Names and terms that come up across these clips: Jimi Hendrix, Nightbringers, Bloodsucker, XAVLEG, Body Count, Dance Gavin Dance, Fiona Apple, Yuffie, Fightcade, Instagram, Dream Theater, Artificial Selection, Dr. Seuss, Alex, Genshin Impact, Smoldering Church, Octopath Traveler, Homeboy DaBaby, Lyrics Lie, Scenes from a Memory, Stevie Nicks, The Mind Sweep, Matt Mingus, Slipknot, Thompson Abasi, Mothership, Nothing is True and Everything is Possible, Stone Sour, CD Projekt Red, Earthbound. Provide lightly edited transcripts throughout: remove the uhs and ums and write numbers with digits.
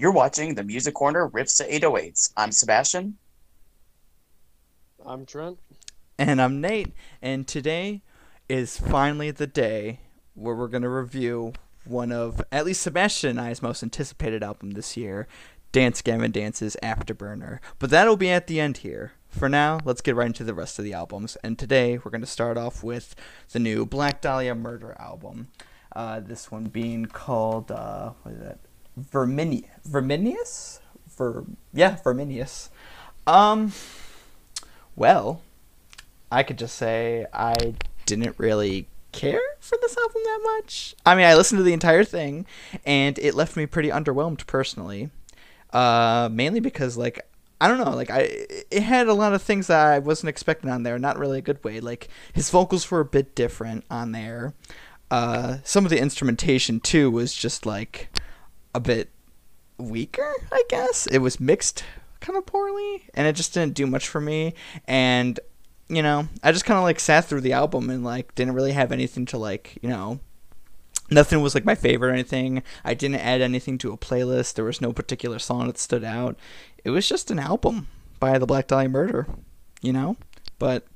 You're watching The Music Corner Riffs to 808s. I'm Sebastian. I'm Trent. And I'm Nate. And today is finally the day where we're going to review one of, at least Sebastian and I's most anticipated album this year, Dance Gavin Dance's Afterburner. But that'll be at the end here. For now, let's get right into the rest of the albums. And today we're going to start off with the new Black Dahlia Murder album. This one being called, what is that? Verminous? Verminous. Well, I could just say I didn't really care for this album that much. I mean, I listened to the entire thing, and it left me pretty underwhelmed personally. Mainly because, like, I don't know, like, it had a lot of things that I wasn't expecting on there, not really a good way. Like, his vocals were a bit different on there. Some of the instrumentation, too, was just, like, a bit weaker, I guess. It was mixed kind of poorly, and it just didn't do much for me. And, you know, I just kind of, like, sat through the album and, like, didn't really have anything to, like, you know, nothing was, like, my favorite or anything. I didn't add anything to a playlist. There was no particular song that stood out. It was just an album by the Black Dahlia Murder, you know? But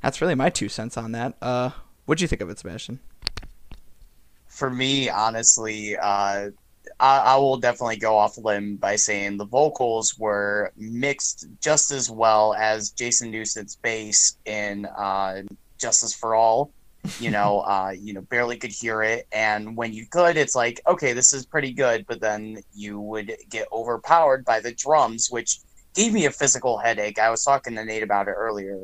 that's really my 2 cents on that. What'd you think of it, Sebastian? For me, honestly, I will definitely go off a limb by saying the vocals were mixed just as well as Jason Newsted's bass in Justice for All. You know, barely could hear it. And when you could, it's like, okay, this is pretty good. But then you would get overpowered by the drums, which gave me a physical headache. I was talking to Nate about it earlier.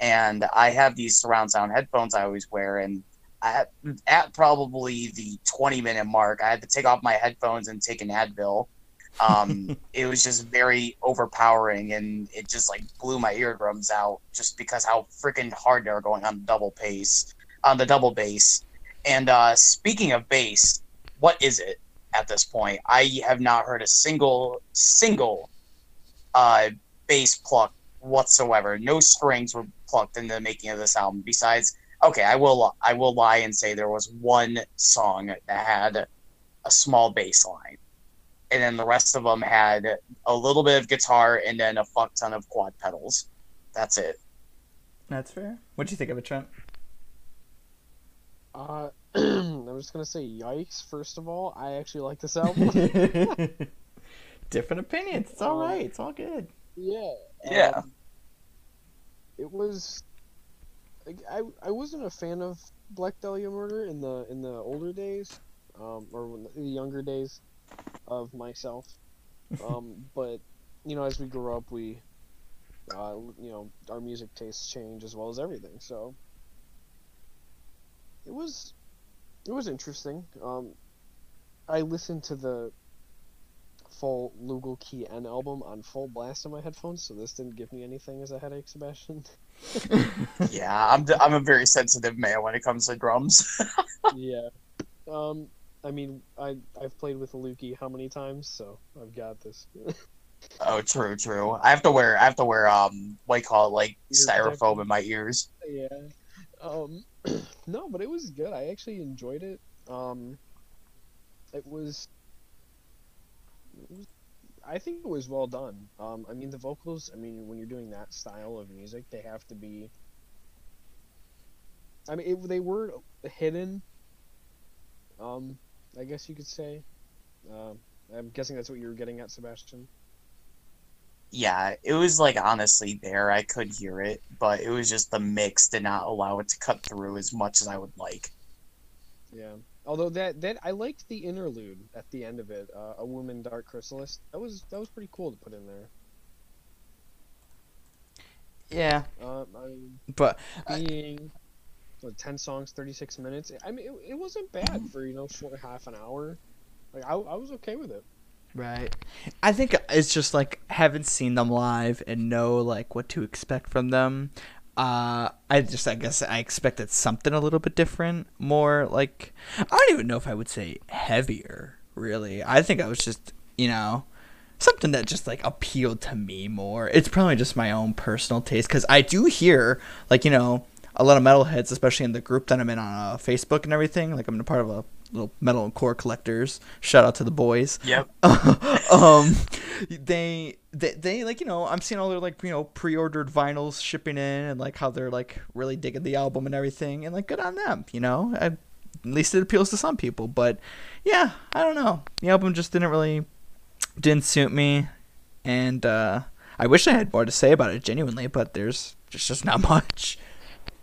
And I have these surround sound headphones I always wear. And at probably the 20-minute mark, I had to take off my headphones and take an Advil. It was just very overpowering, and it just, like, blew my eardrums out just because how freaking hard they were going on the double bass. And speaking of bass, what is it at this point? I have not heard a single bass pluck whatsoever. No strings were plucked in the making of this album besides... Okay, I will lie and say there was one song that had a small bass line, and then the rest of them had a little bit of guitar and then a fuck ton of quad pedals. That's it. That's fair. What'd you think of it, Trent? I'm just gonna say yikes. First of all, I actually like this album. Different opinions. It's all right. It's all good. Yeah. Yeah. It was. I wasn't a fan of Black Dahlia Murder in the older days, or the younger days of myself. But you know, as we grow up, we you know, our music tastes change as well as everything. So it was interesting. I listened to the full Lugal Key N album on full blast in my headphones, so this didn't give me anything as a headache, Sebastian. Yeah, I'm a very sensitive man when it comes to drums. Yeah. I mean, I've played with a Lukey how many times, so I've got this. Oh, true. I have to wear styrofoam in my ears. Yeah. No, but it was good. I actually enjoyed it. I think it was well done. I mean, the vocals, I mean, when you're doing that style of music, they have to be... I mean, they were hidden, I guess you could say. I'm guessing that's what you were getting at, Sebastian. Yeah, it was, like, honestly there. I could hear it, but it was just the mix did not allow it to cut through as much as I would like. Yeah. Although that I liked the interlude at the end of it, A Woman Dark Chrysalis. That was pretty cool to put in there. Yeah. But being 10 songs, 36 minutes. I mean, it wasn't bad for, you know, short half an hour. Like I was okay with it. Right. I think it's just like haven't seen them live and know like what to expect from them. I guess I expected something a little bit different, more like, I don't even know if I would say heavier, really. I think I was just, you know, something that just like appealed to me more. It's probably just my own personal taste, because I do hear, like, you know, a lot of metalheads, especially in the group that I'm in on Facebook and everything. Like, I'm a part of a little metal and core collectors. Shout out to the boys. Yep. They like, you know, I'm seeing all their, like, you know, pre-ordered vinyls shipping in, and like how they're like really digging the album and everything, and like good on them, you know. At least it appeals to some people. But yeah, I don't know. The album just didn't suit me, and I wish I had more to say about it genuinely, but there's just not much.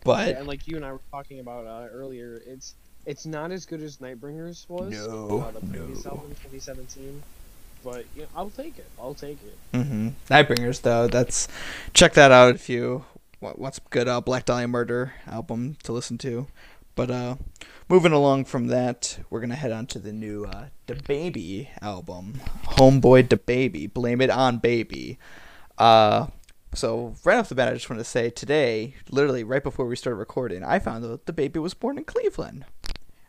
But yeah, and like you and I were talking about earlier, it's not as good as Nightbringers was. No, the previous album, 2017. But you know, I'll take it. Mm-hmm. Nightbringers, though, check that out if you what's good. Black Dahlia Murder album to listen to. But moving along from that, we're gonna head on to the new DaBaby album, Homeboy DaBaby, Blame It On Baby. So right off the bat, I just want to say today, literally right before we started recording, I found out that DaBaby was born in Cleveland,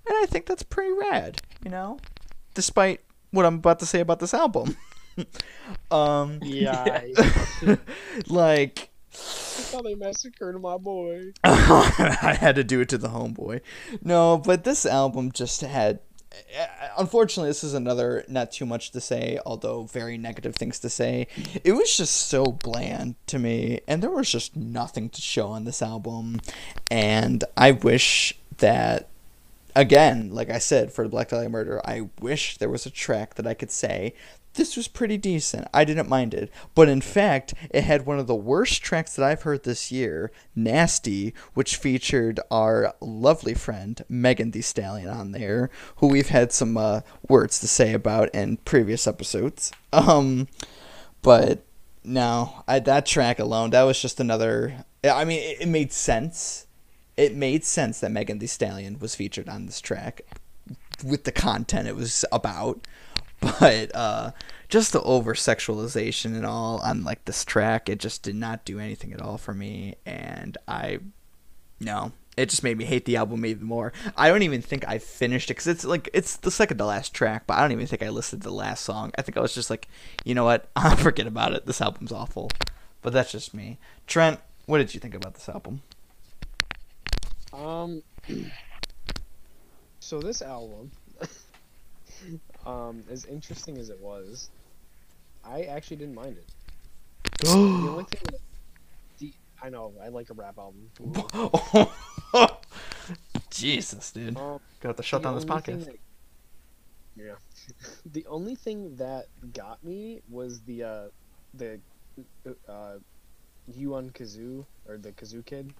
and I think that's pretty rad, you know, despite what I'm about to say about this album. Yeah. Like, that's how they massacred my boy. I had to do it to the homeboy. No, but this album just had, unfortunately, this is another not too much to say, although very negative things to say. It was just so bland to me, and there was just nothing to show on this album. And I wish that, again, like I said, for the Black Dahlia Murder, I wish there was a track that I could say, this was pretty decent, I didn't mind it. But in fact, it had one of the worst tracks that I've heard this year, Nasty, which featured our lovely friend Megan Thee Stallion on there, who we've had some words to say about in previous episodes. But no, that track alone, that was just another, I mean, it made sense. It made sense that Megan Thee Stallion was featured on this track with the content it was about. But just the over-sexualization and all on, like, this track, it just did not do anything at all for me. And it just made me hate the album even more. I don't even think I finished it, because it's the second to last track, but I don't even think I listed the last song. I think I was just like, you know what, I'll forget about it. This album's awful. But that's just me. Trent, what did you think about this album? So this album... as interesting as it was, I actually didn't mind it. The only thing that I know, I like a rap album. Jesus, dude. Gonna have to shut down this podcast. Yeah. The only thing that got me was the Yuan Kazoo, or the Kazoo Kid.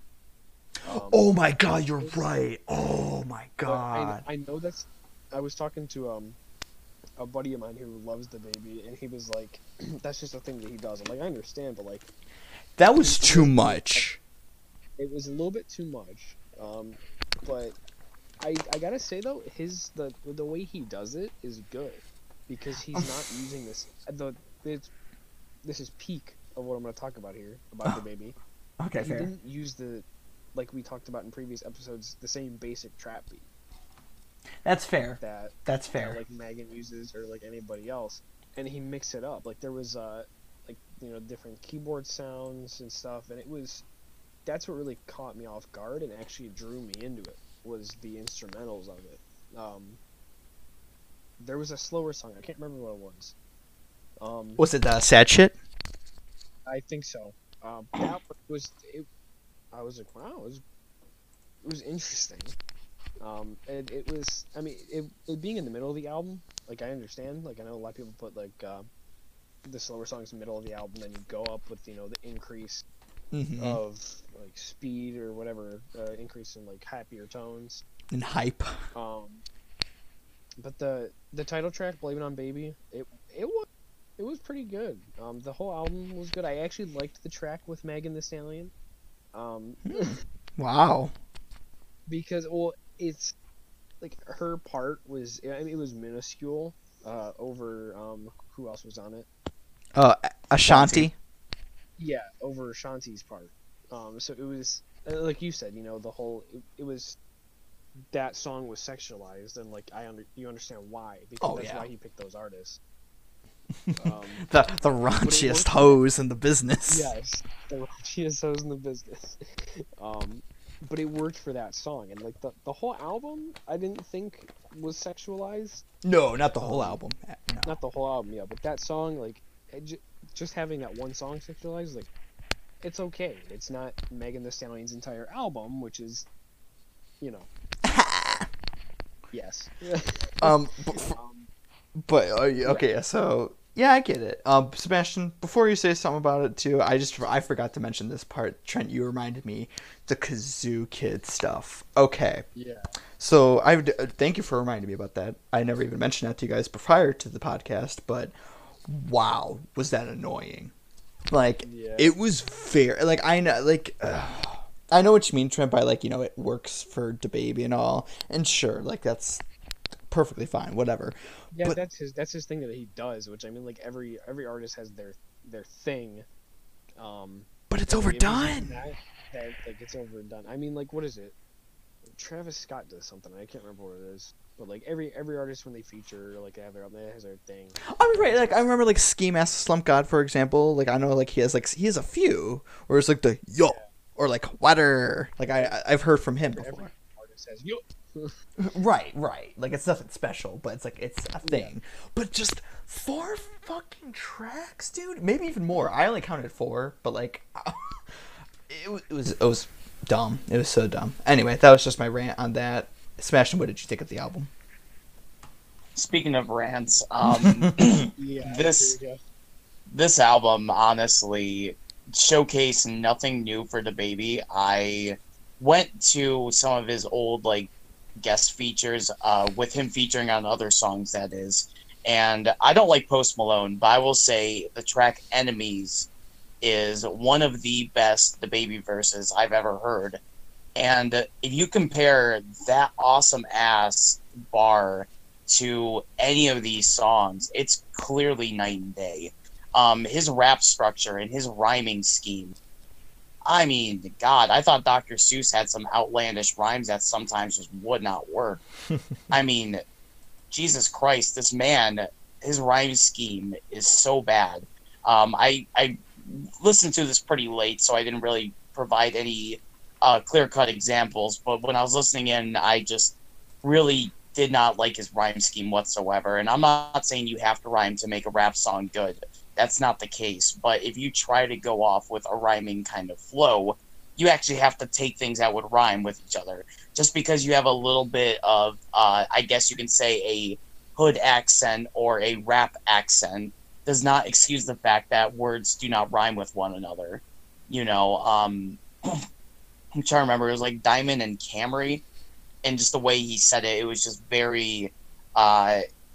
Oh my god, you're right. Oh my god. I know that's... I was talking to a buddy of mine who loves DaBaby, and he was like, that's just a thing that he does. I'm like, I understand, but like... That was too much. It was a little bit too much. But I gotta say, though, the way he does it is good, because he's not using this... This is peak of what I'm gonna talk about here, about DaBaby. Okay, fair. He didn't use the, like we talked about in previous episodes, the same basic trap beat. That's fair. That's fair. Like Megan uses, or like anybody else, and he mixed it up. Like there was, like, you know, different keyboard sounds and stuff, and it was, that's what really caught me off guard and actually drew me into it, was the instrumentals of it. There was a slower song. I can't remember what it was. Was it Sad Shit? I think so. That was it. I was like, wow, it was interesting. It was, I mean, it being in the middle of the album, like, I understand, like, I know a lot of people put, like, the slower songs in the middle of the album, then you go up with, you know, the increase of, like, speed or whatever, increase in, like, happier tones. And hype. But the title track, Blame It On Baby, it was pretty good. The whole album was good. I actually liked the track with Megan Thee Stallion. Wow. Because, well... It's like her part was, I mean, it was minuscule over who else was on it? Ashanti. Yeah, over Ashanti's part. So it was, like you said, you know, the whole it was, that song was sexualized, and like you understand why, because that's why he picked those artists. The raunchiest hoes in the business. Yes, the raunchiest hoes in the business. but it worked for that song. And like the whole album, I didn't think was sexualized. No, not the whole album. No. Not the whole album, yeah. But that song, like, just having that one song sexualized, like, it's okay. It's not Megan Thee Stallion's entire album, which is, you know. Yes. Okay, so yeah, I get it. Sebastian, before you say something about it too, I forgot to mention this part. Trent, you reminded me the Kazoo Kid stuff. Okay. Yeah. So thank you for reminding me about that. I never even mentioned that to you guys prior to the podcast, but wow, was that annoying? Like yeah. It was fair. Like I know, like. I know what you mean, Trent, by, like, you know, it works for DaBaby and all, and sure, like, that's perfectly fine, whatever. Yeah, but that's his thing that he does, which, I mean, like, every artist has their thing. But it's overdone! It's overdone. I mean, like, what is it? Travis Scott does something, I can't remember what it is. But, like, every artist, when they feature, like, they have their own, they has their thing. I mean, right, like, I remember, like, Ski Mask Slump God, for example. Like, I know, like, he has a few, where it's, like, the, yo! Yeah. Or like water, like I've heard from him before. Every artist says, right. Like it's nothing special, but it's like it's a thing. Yeah. But just 4 fucking tracks, dude. Maybe even more. I only counted 4, but like it was dumb. It was so dumb. Anyway, that was just my rant on that. Smashing, what did you think of the album? Speaking of rants, yeah, this album honestly showcase nothing new for DaBaby. I went to some of his old like guest features with him featuring on other songs, that is, and I don't like Post Malone, but I will say the track Enemies is one of the best DaBaby verses I've ever heard. And if you compare that awesome ass bar to any of these songs, it's clearly night and day. His rap structure and his rhyming scheme. I mean, God, I thought Dr. Seuss had some outlandish rhymes that sometimes just would not work. I mean, Jesus Christ, this man, his rhyme scheme is so bad. I listened to this pretty late, so I didn't really provide any clear-cut examples, but when I was listening in, I just really did not like his rhyme scheme whatsoever. And I'm not saying you have to rhyme to make a rap song good. That's not the case, but if you try to go off with a rhyming kind of flow, you actually have to take things that would rhyme with each other. Just because you have a little bit of, I guess you can say, a hood accent or a rap accent does not excuse the fact that words do not rhyme with one another. You know, I'm trying to remember, it was like Diamond and Camry, and just the way he said it, it was just very...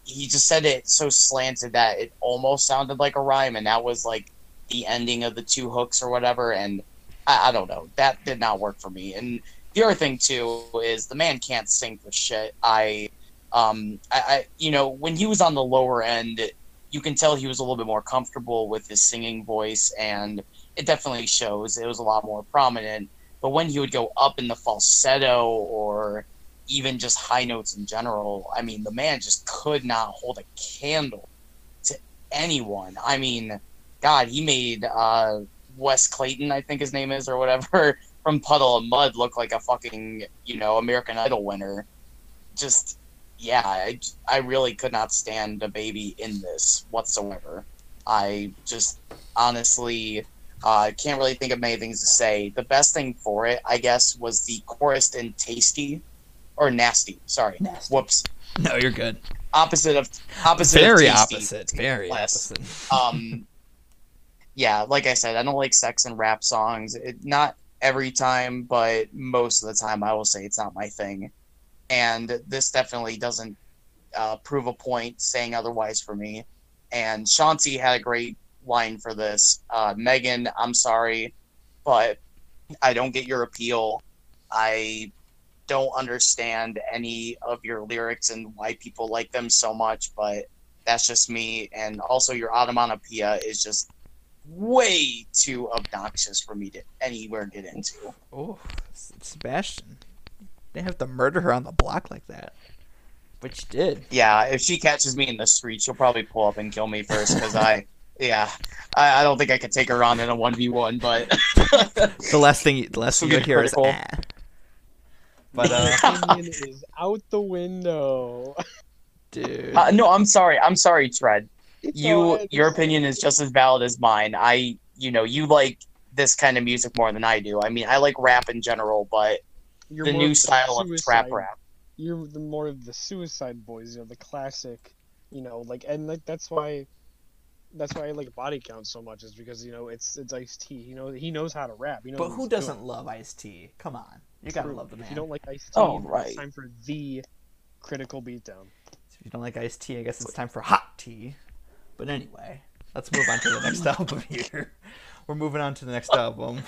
he just said it so slanted that it almost sounded like a rhyme, and that was like the ending of the 2 hooks or whatever, and I don't know. That did not work for me. And the other thing too is the man can't sing for shit. I you know, when he was on the lower end, you can tell he was a little bit more comfortable with his singing voice, and it definitely shows. It was a lot more prominent. But when he would go up in the falsetto or even just high notes in general, I mean, the man just could not hold a candle to anyone. I mean, God, he made Wes Clayton, I think his name is, or whatever, from Puddle of Mud look like a fucking, you know, American Idol winner. Just, yeah, I really could not stand DaBaby in this whatsoever. I just honestly... I can't really think of many things to say. The best thing for it, I guess, was the chorus in Tasty... Or Nasty, sorry. Nasty. Whoops. No, you're good. Opposite very of tasty, opposite. Very less. Opposite. Yeah, like I said, I don't like sex and rap songs. Not every time, but most of the time I will say it's not my thing. And this definitely doesn't prove a point saying otherwise for me. And Chauncey had a great line for this. Megan, I'm sorry, but I don't get your appeal. I... don't understand any of your lyrics and why people like them so much, but that's just me. And also your onomatopoeia is just way too obnoxious for me to anywhere get into. Oh, Sebastian. They have to murder her on the block like that. Which you did. Yeah, if she catches me in the street, she'll probably pull up and kill me first because I don't think I could take her on in a 1v1, but... the last thing you hear is, But opinion is out the window. Dude. No, I'm sorry, Tread. Your opinion is just as valid as mine. You like this kind of music more than I do. I mean, I like rap in general, but the new style of trap rap. You're the more of the Suicide Boys, the classic, that's why I like Body Count so much, is because it's Ice T. He knows how to rap. But who doesn't love Ice T? Come on, you gotta love the man. If you don't like Ice T, it's time for the critical beatdown. So if you don't like Ice T, I guess it's time for hot tea. But anyway, let's move on to the next album here. We're moving on to the next album,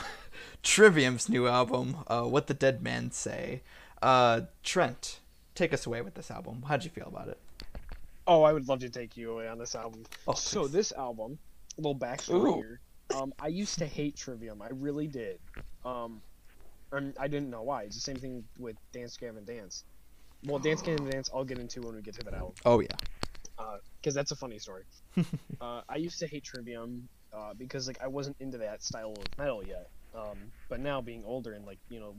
Trivium's new album, What the Dead Men Say. Trent, take us away with this album. How'd you feel about it? Oh, I would love to take you away on this album. Oh, so this album, a little backstory here. I used to hate Trivium. I really did. And I didn't know why. It's the same thing with Dance Gavin Dance. Well, Dance Gavin Dance, I'll get into when we get to that album. Oh, yeah. Because that's a funny story. I used to hate Trivium because I wasn't into that style of metal yet. But now, being older and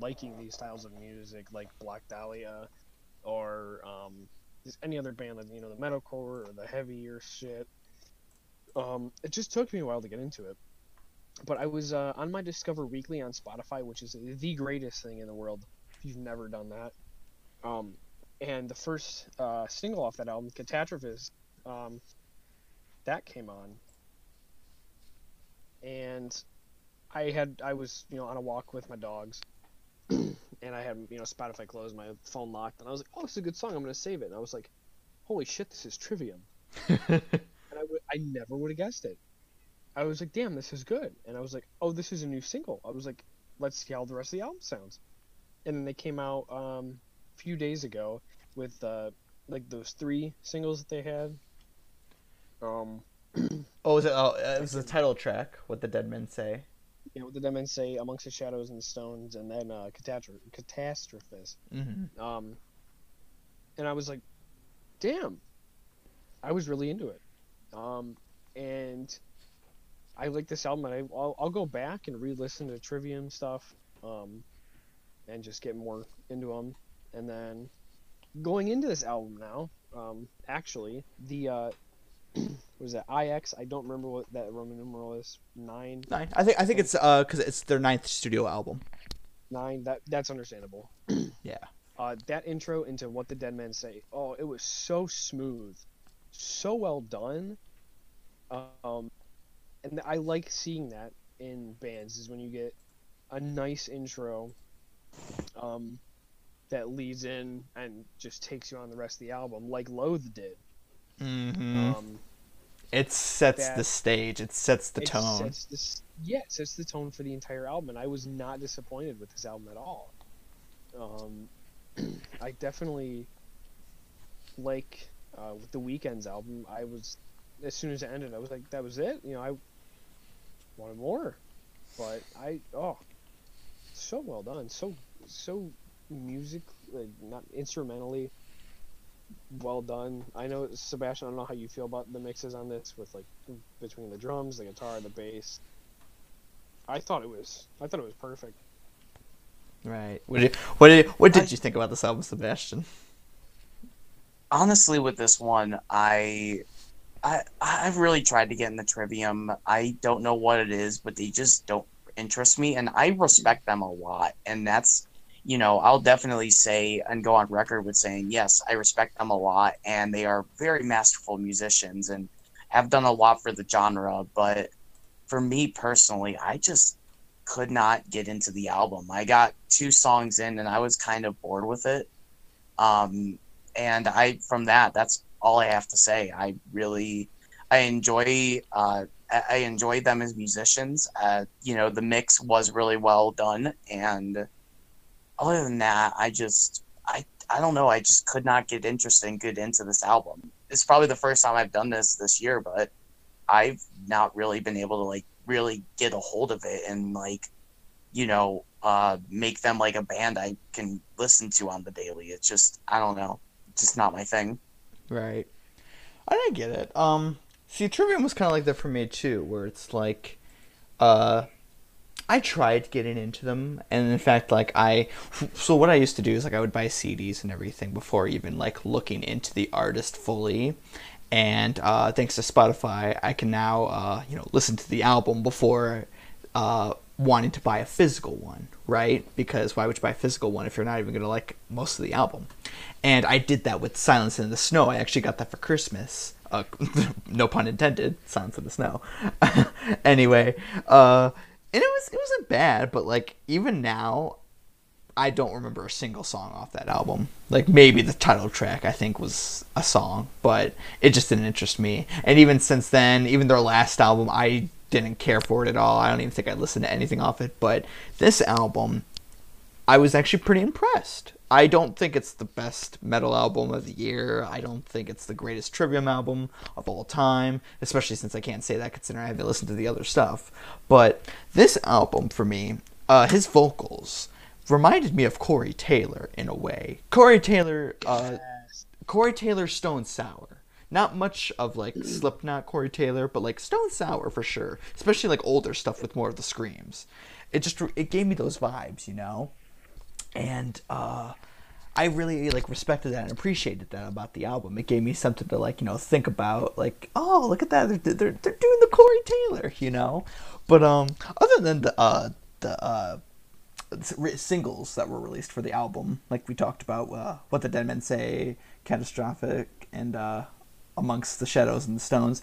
liking these styles of music, like Black Dahlia, or just any other band, the metalcore or the heavier shit. It just took me a while to get into it. But I was on my Discover Weekly on Spotify, which is the greatest thing in the world if you've never done that. And the first single off that album, Catastrophes, that came on. And I was on a walk with my dogs. And I had, Spotify closed, my phone locked, and I was like, oh, this is a good song, I'm going to save it. And I was like, holy shit, this is Trivium. And I never would have guessed it. I was like, damn, this is good. And I was like, oh, this is a new single. I was like, let's see how the rest of the album sounds. And then they came out a few days ago with, those 3 singles that they had. It was the title track, What the Dead Men Say. What the Dead Men Say, Amongst the Shadows and the Stones, and then Catastrophes. Mm-hmm. And I was like, damn, I was really into it. And I like this album, and I'll go back and re-listen to Trivium stuff and just get more into them. And then going into this album now, actually, the... was that IX? I don't remember what that Roman numeral is. 9. 9. I think it's because it's their 9th studio album. 9. That's understandable. Yeah. That intro into What the Dead Men Say. Oh, it was so smooth, so well done. And I like seeing that in bands, is when you get a nice intro, that leads in and just takes you on the rest of the album, like Loathe did. Mm-hmm. It sets the stage. It sets the tone. It sets the tone for the entire album, and I was not disappointed with this album at all. I definitely like with the Weeknd's album. I was, as soon as it ended, I was like, that was it. I wanted more, but so well done, so music, not instrumentally. Well done. I know, Sebastian, I don't know how you feel about the mixes on this, with between the drums, the guitar, the bass. I thought it was perfect. Right. What did you think about this album, Sebastian? Honestly, with this one, I've really tried to get into Trivium. I don't know what it is, but they just don't interest me, and I respect them a lot, and that's. I'll definitely say and go on record with saying, yes, I respect them a lot, and they are very masterful musicians and have done a lot for the genre. But for me personally, I just could not get into the album. I got 2 songs in and I was kind of bored with it. That's all I have to say. I enjoyed them as musicians. The mix was really well done, and other than that, I don't know. I just could not get good into this album. It's probably the first time I've done this year, but I've not really been able to really get a hold of it and make them a band I can listen to on the daily. It's just, I don't know, it's just not my thing. Right. I didn't get it. See, Trivium was kind of like that for me too, where it's I tried getting into them, and in fact, like, so what I used to do is, like, I would buy CDs and everything before even, like, looking into the artist fully, and thanks to Spotify, I can now, you know, listen to the album before wanting to buy a physical one, right? Because why would you buy a physical one if you're not even going to like most of the album? And I did that with Silence in the Snow. I actually got that for Christmas. No pun intended, Silence in the Snow. Anyway, and it wasn't bad, but like even now, I don't remember a single song off that album. Like maybe the title track I think was a song, but it just didn't interest me. And even since then, even their last album, I didn't care for it at all. I don't even think I listened to anything off it, but this album, I was actually pretty impressed. I don't think it's the best metal album of the year. I don't think it's the greatest Trivium album of all time, especially since I can't say that considering I haven't listened to the other stuff. But this album for me, his vocals reminded me of Corey Taylor in a way. Corey Taylor, Stone Sour. Not much of like Slipknot Corey Taylor, but like Stone Sour for sure. Especially like older stuff with more of the screams. It gave me those vibes, you know? And I really like respected that and appreciated that about the album. It gave me something to like, you know, think about. Like, oh, look at that, they're doing the Corey Taylor, you know. But other than the singles that were released for the album, like we talked about, What the Dead Men Say, Catastrophic, and Amongst the Shadows and the Stones.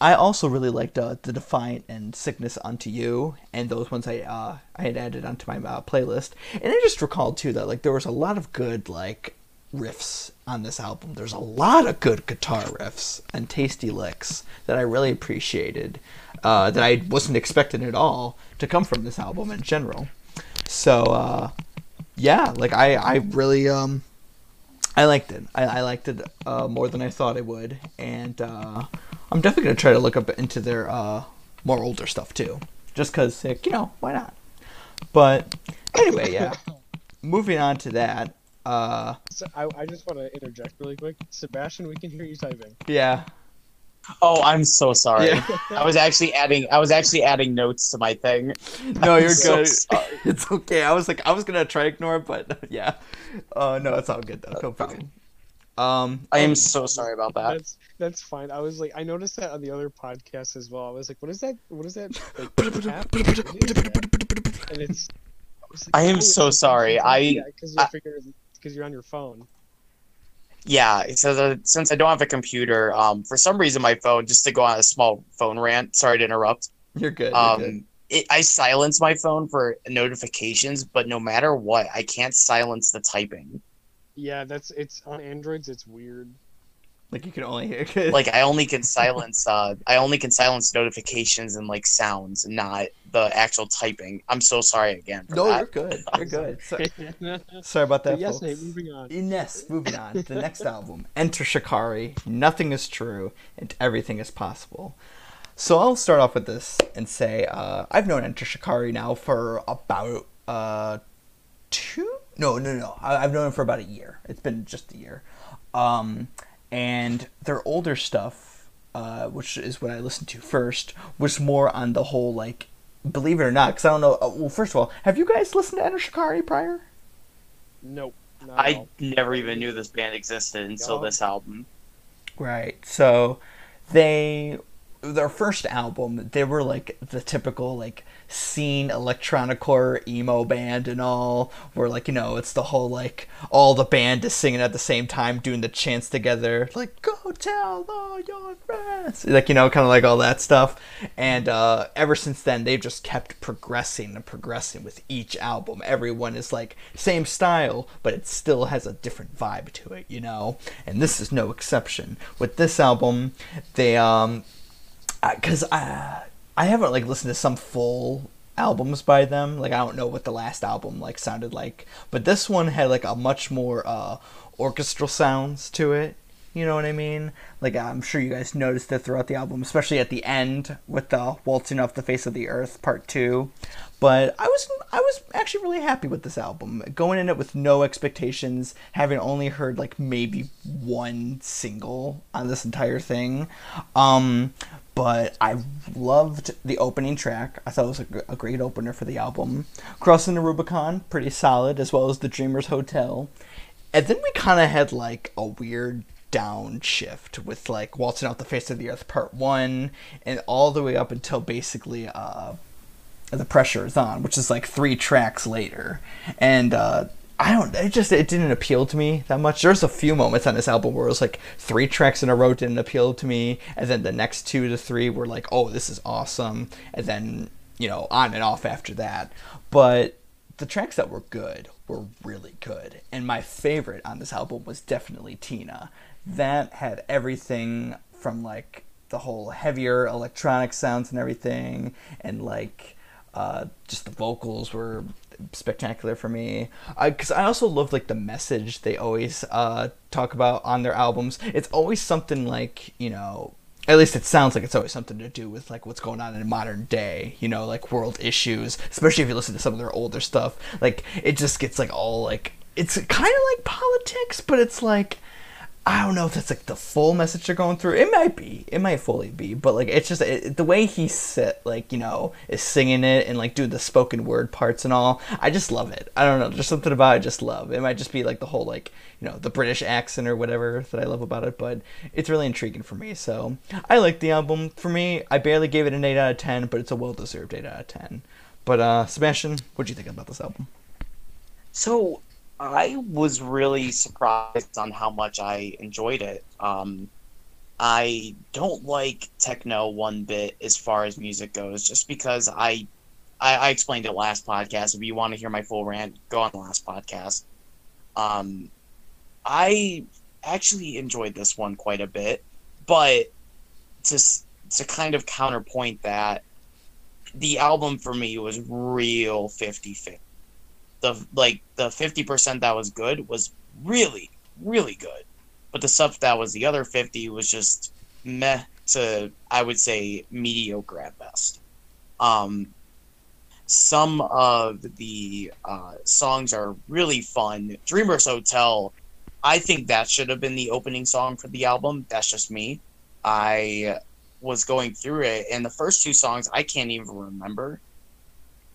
I also really liked The Defiant and Sickness Unto You, and those ones I had added onto my playlist. And I just recalled, too, that like there was a lot of good like riffs on this album. There's a lot of good guitar riffs and tasty licks that I really appreciated, that I wasn't expecting at all to come from this album in general. So, yeah, like I really... I liked it. I liked it more than I thought I would, and I'm definitely going to try to look up into their more older stuff, too. Just because, like, you know, why not? But anyway, yeah. Moving on to that. So I just want to interject really quick. Sebastian, we can hear you typing. Yeah. Oh, I'm so sorry. Yeah. I was actually adding notes to my thing. No, you're good. So it's okay. I was gonna try to ignore it, but yeah. No, it's all good though. No problem. I am so sorry about that. That's fine. I was like, I noticed that on the other podcast as well. I was like, what is that? Like, and it's. I am so sorry. Because you're on your phone. Yeah, since I don't have a computer, for some reason my phone, just to go on a small phone rant, sorry to interrupt. You're good. You're good. I silence my phone for notifications, but no matter what, I can't silence the typing. Yeah, it's on Androids. It's weird. Like you can only hear. Like I only can silence notifications and like sounds, not the actual typing. I'm so sorry again. You're good. You're good. Sorry about that. But yes, folks. Moving on. Yes, moving on to the next album, Enter Shikari. Nothing is true, and everything is possible. So I'll start off with this and say I've known Enter Shikari now for about I've known him for about a year. It's been just a year. And their older stuff, which is what I listened to first, was more on the whole, like, believe it or not, because I don't know, well, first of all, have you guys listened to Enter Shikari prior? Nope. I never even knew this band existed until this album. Right, so their first album, they were, like, the typical, like, scene electronicore emo band and all, where like, you know, it's the whole like all the band is singing at the same time, doing the chants together, like go tell all your friends, like, you know, kind of like all that stuff. And ever since then they've just kept progressing with each album. Everyone is like same style, but it still has a different vibe to it, you know, and this is no exception. With this album, they because I haven't like listened to some full albums by them. Like I don't know what the last album like sounded like, but this one had like a much more orchestral sounds to it. You know what I mean? Like I'm sure you guys noticed it throughout the album, especially at the end with the Waltzing Off the Face of the Earth Part 2. But I was actually really happy with this album. Going in it with no expectations, having only heard like maybe one single on this entire thing. but I loved the opening track. I thought it was a great opener for the album. Crossing the Rubicon, pretty solid, as well as the Dreamers Hotel. And then we kind of had like a weird downshift with like Waltzing Out the Face of the Earth Part 1 and all the way up until basically The Pressure Is On, which is like 3 tracks later. And it didn't appeal to me that much. There's a few moments on this album where it was like 3 tracks in a row didn't appeal to me, and then the next 2 to 3 were like, oh, this is awesome, and then, you know, on and off after that. But the tracks that were good were really good, and my favorite on this album was definitely Tina. That had everything from like the whole heavier electronic sounds and everything, and like just the vocals were spectacular for me, because I also love like the message they always talk about on their albums. It's always something like, you know, at least it sounds like it's always something to do with like what's going on in modern day, you know, like world issues, especially if you listen to some of their older stuff. Like it just gets like all like, it's kind of like politics, but it's like, I don't know if that's like the full message they're going through. It might fully be, but like it's just the way he is singing it and like doing the spoken word parts and all. I just love it. I don't know, there's something about it I just love. It might just be like the whole like, you know, the British accent or whatever that I love about it, but it's really intriguing for me. So I like the album. For me, I barely gave it an 8 out of 10, but it's a well-deserved 8 out of 10. But Sebastian, what do you think about this album? So I was really surprised on how much I enjoyed it. I don't like techno one bit as far as music goes, just because I explained it last podcast. If you want to hear my full rant, go on the last podcast. I actually enjoyed this one quite a bit, but to kind of counterpoint that, the album for me was real 50-50. The 50% that was good was really, really good. But the stuff that was the other 50 was just meh to, I would say, mediocre at best. Some of the songs are really fun. Dreamers Hotel, I think that should have been the opening song for the album. That's just me. I was going through it, and the first 2 songs I can't even remember.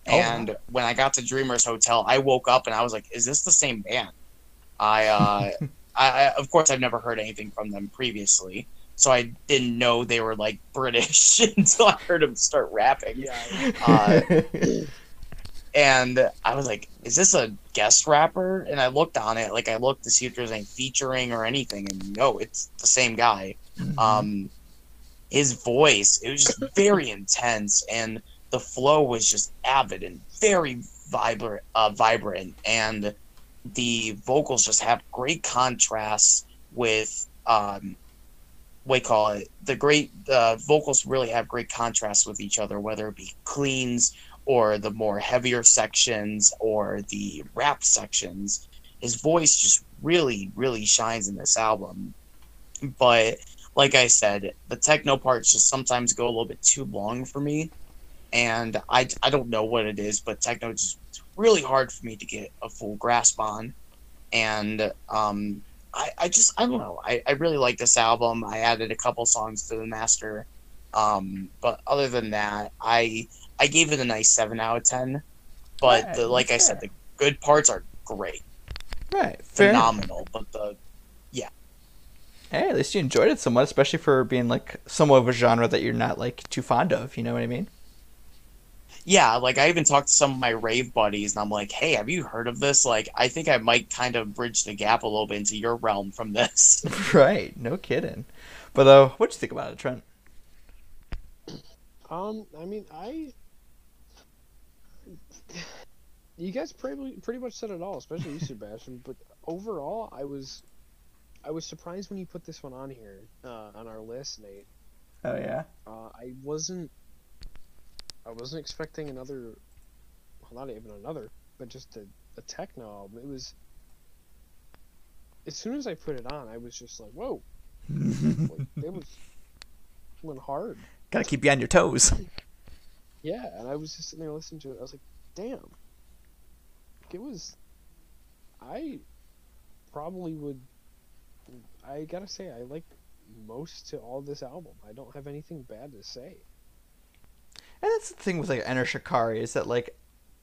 And when I got to Dreamers Hotel, I woke up and I was like, is this the same band? I of course, I've never heard anything from them previously, so I didn't know they were like British until I heard them start rapping. Yeah. And I was like, is this a guest rapper? And I looked on it, like I looked to see if there's any featuring or anything, and no, it's the same guy. Mm-hmm. His voice, it was just very intense, and the flow was just avid and very vibrant, and the vocals just have great contrasts with vocals really have great contrasts with each other, whether it be cleans or the more heavier sections or the rap sections. His voice just really, really shines in this album. But like I said, the techno parts just sometimes go a little bit too long for me. And I don't know what it is, but techno is really hard for me to get a full grasp on. And I don't know. I really like this album. I added a couple songs to the master. But other than that, I gave it a nice 7 out of 10. But right, I said, the good parts are great. Right. Phenomenal. Fair. But hey, at least you enjoyed it somewhat, especially for being like somewhat of a genre that you're not like too fond of. You know what I mean? Yeah, like I even talked to some of my rave buddies, and I'm like, hey, have you heard of this? Like, I think I might kind of bridge the gap a little bit into your realm from this. Right, no kidding. But what'd you think about it, Trent? I mean, you guys pretty much said it all, especially you, Sebastian. But overall, I was surprised when you put this one on here, on our list, Nate. Oh yeah. I wasn't expecting another, well, not even another, but just a techno album. It was, as soon as I put it on, I was just like, whoa. It went hard. Gotta keep you on your toes. Yeah, and I was just sitting there listening to it. I was like, damn. I gotta say, I like most to all this album. I don't have anything bad to say. And that's the thing with, like, Enter Shikari, is that, like,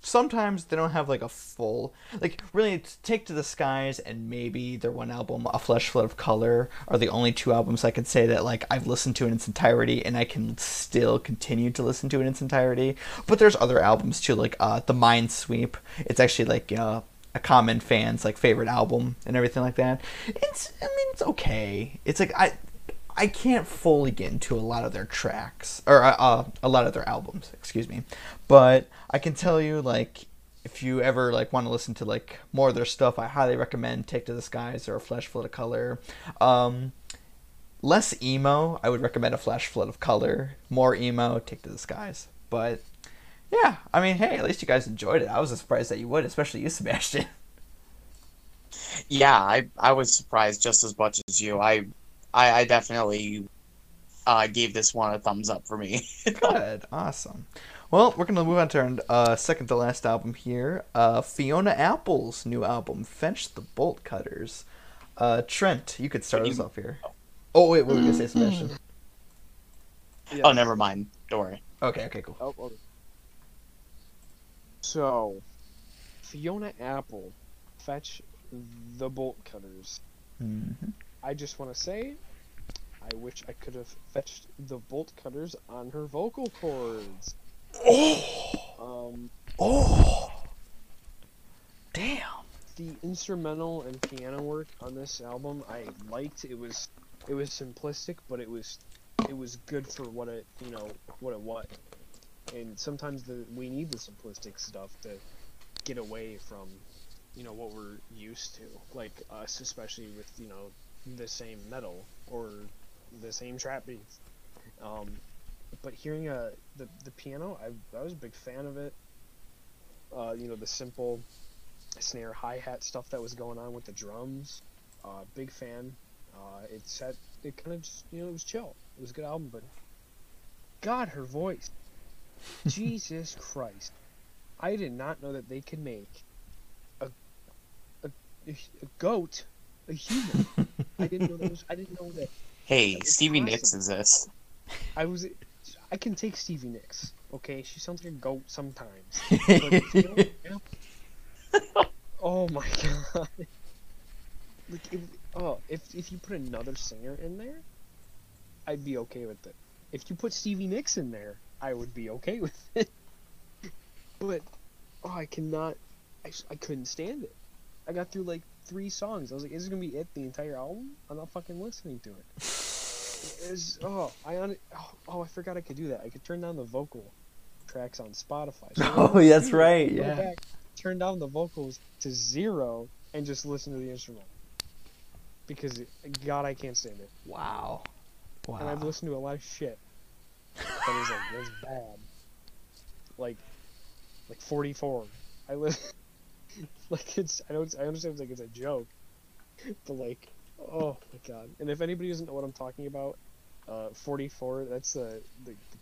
sometimes they don't have, like, a full... Like, really, it's Take to the Skies and maybe their one album, A Flesh Flood of Color, are the only two albums I can say that, like, I've listened to in its entirety and I can still continue to listen to in its entirety. But there's other albums, too, like, The Mind Sweep. It's actually, like, a common fan's, like, favorite album and everything like that. It's, I mean, it's okay. It's, like, I can't fully get into a lot of their tracks, or a lot of their albums, excuse me. But I can tell you, like, if you ever, like, want to listen to, like, more of their stuff, I highly recommend Take to the Skies or A Flesh Flood of Color. Less emo, I would recommend A Flesh Flood of Color. More emo, Take to the Skies. But, yeah, I mean, hey, at least you guys enjoyed it. I was surprised that you would, especially you, Sebastian. Yeah, I was surprised just as much as you. I definitely gave this one a thumbs up for me. Good. Awesome. Well, we're going to move on to our second to last album here. Fiona Apple's new album, Fetch the Bolt Cutters. Trent, you could start us off here. Oh, wait, what were you going to say, Sebastian? Yeah. Oh, never mind. Don't worry. Okay, cool. Oh, okay. So, Fiona Apple, Fetch the Bolt Cutters. Mm-hmm. I just want to say, I wish I could have fetched the bolt cutters on her vocal cords. Damn. The instrumental and piano work on this album, I liked. It was simplistic, but it was good for what it was. And sometimes we need the simplistic stuff to get away from, what we're used to, like us, especially with the same metal or the same trap beats, but hearing the piano, I was a big fan of it. The simple snare hi-hat stuff that was going on with the drums, big fan. It kind of just, it was chill. It was a good album, but God, her voice. Jesus Christ, I did not know that they could make a goat a human. I didn't know that. Hey, that Stevie awesome. Nicks is this. I can take Stevie Nicks. Okay, she sounds like a goat sometimes. But, oh my God! Like, if you put another singer in there, I'd be okay with it. If you put Stevie Nicks in there, I would be okay with it. But I cannot. I couldn't stand it. I got through like 3 songs. I was like, is this gonna be it the entire album? I'm not fucking listening to it. I forgot I could do that. I could turn down the vocal tracks on Spotify. So that's right. Yeah. Back, turn down the vocals to 0 and just listen to the instrument. Because God, I can't stand it. Wow. And I've listened to a lot of shit. But it was like, that's bad. Like 44. I listened. Like, I understand it's a joke, but like, oh my God. And if anybody doesn't know what I'm talking about, 44, that's the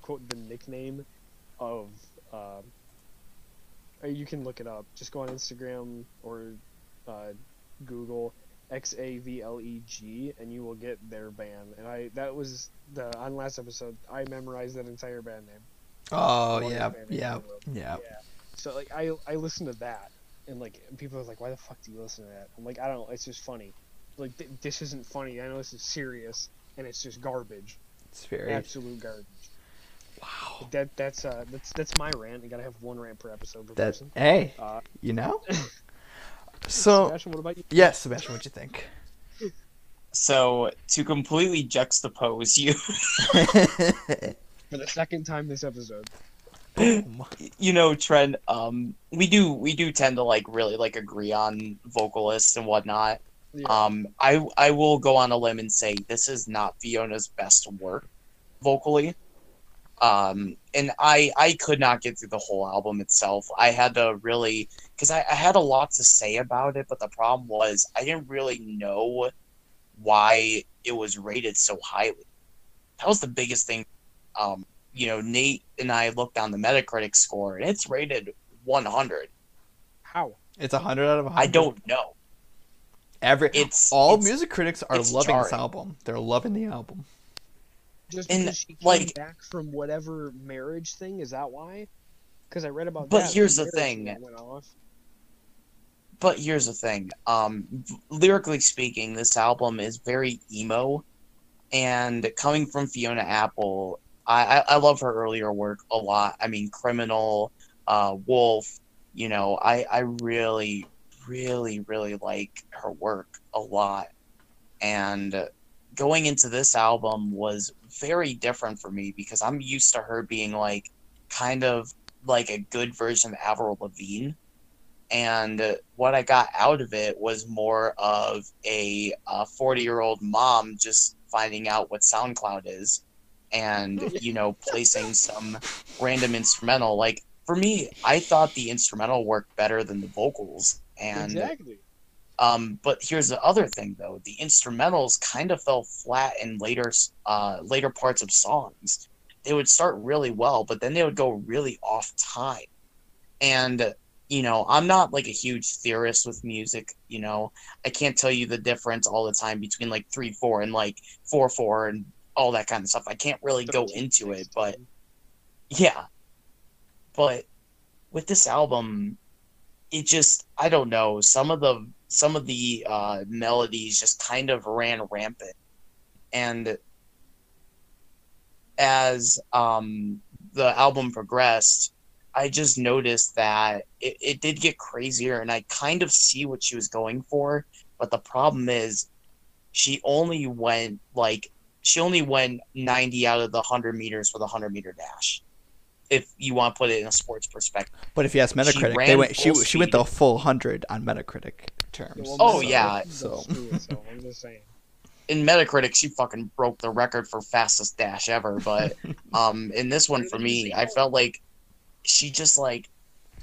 quote, the nickname of, you can look it up. Just go on Instagram or Google XAVLEG and you will get their band. And on last episode, I memorized that entire band name. Yeah. So like, I listened to that. And like, people are like, why the fuck do you listen to that? I'm like, I don't know, it's just funny. Like, this isn't funny. I know this is serious, and it's just garbage. It's very absolute garbage. Wow. But that's my rant. You gotta have one rant per episode per person. Hey, So Sebastian, what about you? Yes, Sebastian, what'd you think? So to completely juxtapose you for the second time this episode. Trent, we do tend to like really like agree on vocalists and whatnot. Yeah. I will go on a limb and say this is not Fiona's best work vocally. And I could not get through the whole album itself. I had to really, because I had a lot to say about it, but the problem was I didn't really know why it was rated so highly. That was the biggest thing. Nate and I looked down the Metacritic score, and it's rated 100. How? It's 100 out of 100? I don't know. All music critics are loving this album. They're loving the album. Just because she came back from whatever marriage thing, is that why? Because I read about that. But here's the thing. Lyrically speaking, this album is very emo. And coming from Fiona Apple, I love her earlier work a lot. I mean, Criminal, Wolf, you know, I really, really, really like her work a lot. And going into this album was very different for me because I'm used to her being like kind of like a good version of Avril Lavigne. And what I got out of it was more of a 40-year-old mom just finding out what SoundCloud is and, you know, placing some random instrumental. Like, for me, I thought the instrumental worked better than the vocals. And, exactly. But here's the other thing, though. The instrumentals kind of fell flat in later parts of songs. They would start really well, but then they would go really off time. And... you know, I'm not, like, a huge theorist with music, you know. I can't tell you the difference all the time between, like, 3-4 and, like, 4-4 and all that kind of stuff. I can't really go into it, but, yeah. But with this album, it just, I don't know, some of the melodies just kind of ran rampant. And as the album progressed, I just noticed that it did get crazier, and I kind of see what she was going for, but the problem is she only went 90 out of the 100 meters for the 100-meter dash, if you want to put it in a sports perspective. But if you ask Metacritic, she went the full 100 on Metacritic terms. I'm just saying. In Metacritic, she fucking broke the record for fastest dash ever, but in this one, for me, I felt like she just, like,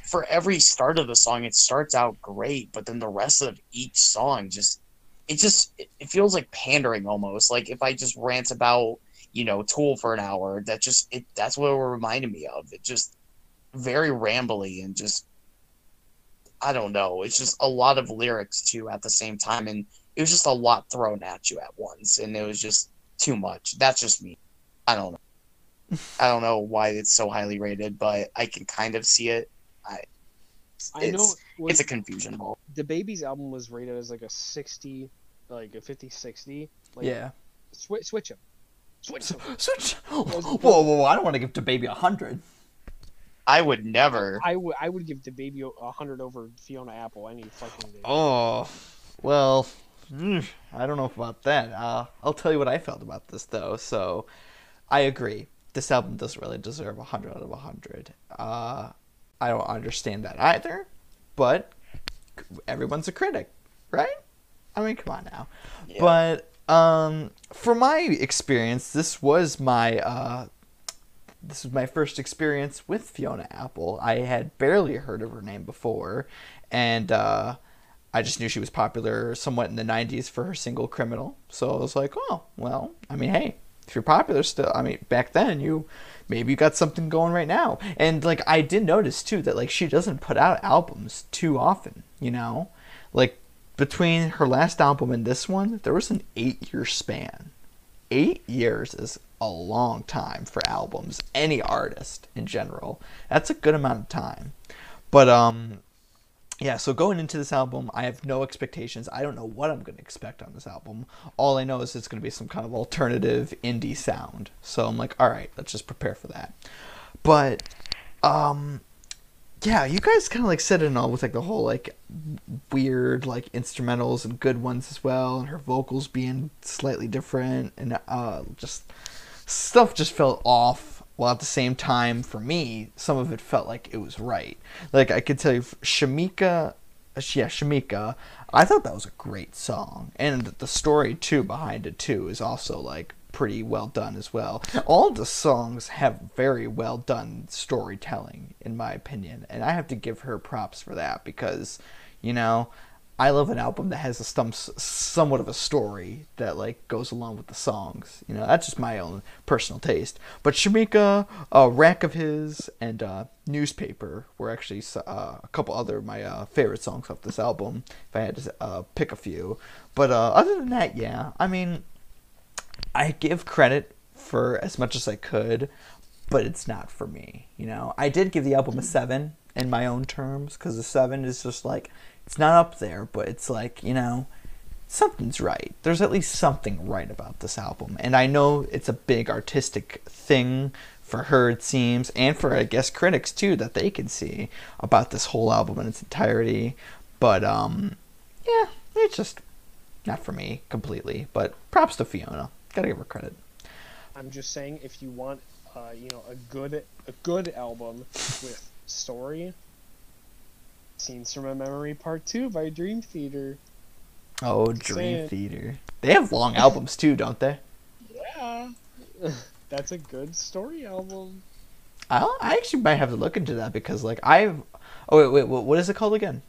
for every start of the song, it starts out great, but then the rest of each song it feels like pandering almost. Like, if I just rant about, you know, Tool for an hour, that's what it reminded me of. It just very rambly and just, I don't know. It's just a lot of lyrics, too, at the same time. And it was just a lot thrown at you at once. And it was just too much. That's just me. I don't know. I don't know why it's so highly rated, but I can kind of see it. It's a confusion ball. The Baby's album was rated as like a 60, like a 50-60. Like, yeah. Switch them. Switch. Whoa! I don't want to give the Baby 100. I would never. I would give the Baby 100 over Fiona Apple any fucking day. Oh, well, I don't know about that. I'll tell you what I felt about this though. So, I agree. This album doesn't really deserve 100 out of 100. I don't understand that either, but everyone's a critic, right? I mean, come on now. Yeah. But from my experience, this was my first experience with Fiona Apple. I had barely heard of her name before, and I just knew she was popular somewhat in the 90s for her single Criminal. So I was like, oh, well, I mean, hey. If you're popular still, I mean, back then, you got something going right now. And, like, I did notice, too, that, like, she doesn't put out albums too often, you know? Like, between her last album and this one, there was an 8-year span. 8 years is a long time for albums, any artist in general. That's a good amount of time. But, yeah, so going into this album, I have no expectations. I don't know what I'm going to expect on this album. All I know is it's going to be some kind of alternative indie sound. So I'm like, all right, let's just prepare for that. But, yeah, you guys kind of, like, said it and all with, like, the whole, like, weird, like, instrumentals and good ones as well. And her vocals being slightly different. And just stuff just felt off. While at the same time, for me, some of it felt like it was right. Like, I could tell you, Shamika, I thought that was a great song. And the story, too, behind it, too, is also, like, pretty well done as well. All the songs have very well done storytelling, in my opinion. And I have to give her props for that because, you know, I love an album that has a somewhat of a story that like goes along with the songs. You know, that's just my own personal taste. But Shamika, Rack of His, and Newspaper were actually a couple other of my favorite songs off this album, if I had to pick a few. But other than that, yeah, I mean, I give credit for as much as I could, but it's not for me. You know, I did give the album a 7 in my own terms, because the 7 is just like, it's not up there, but it's like, you know, something's right. There's at least something right about this album. And I know it's a big artistic thing for her, it seems, and for, I guess, critics, too, that they can see about this whole album in its entirety. But, yeah, it's just not for me completely. But props to Fiona. Gotta give her credit. I'm just saying, if you want, you know, a good album with story... Scenes from a Memory Part 2 by Dream Theater. Oh, Dream Theater. They have long albums too, don't they? Yeah. That's a good story album. I actually might have to look into that because, like, I've... Oh, wait, what is it called again?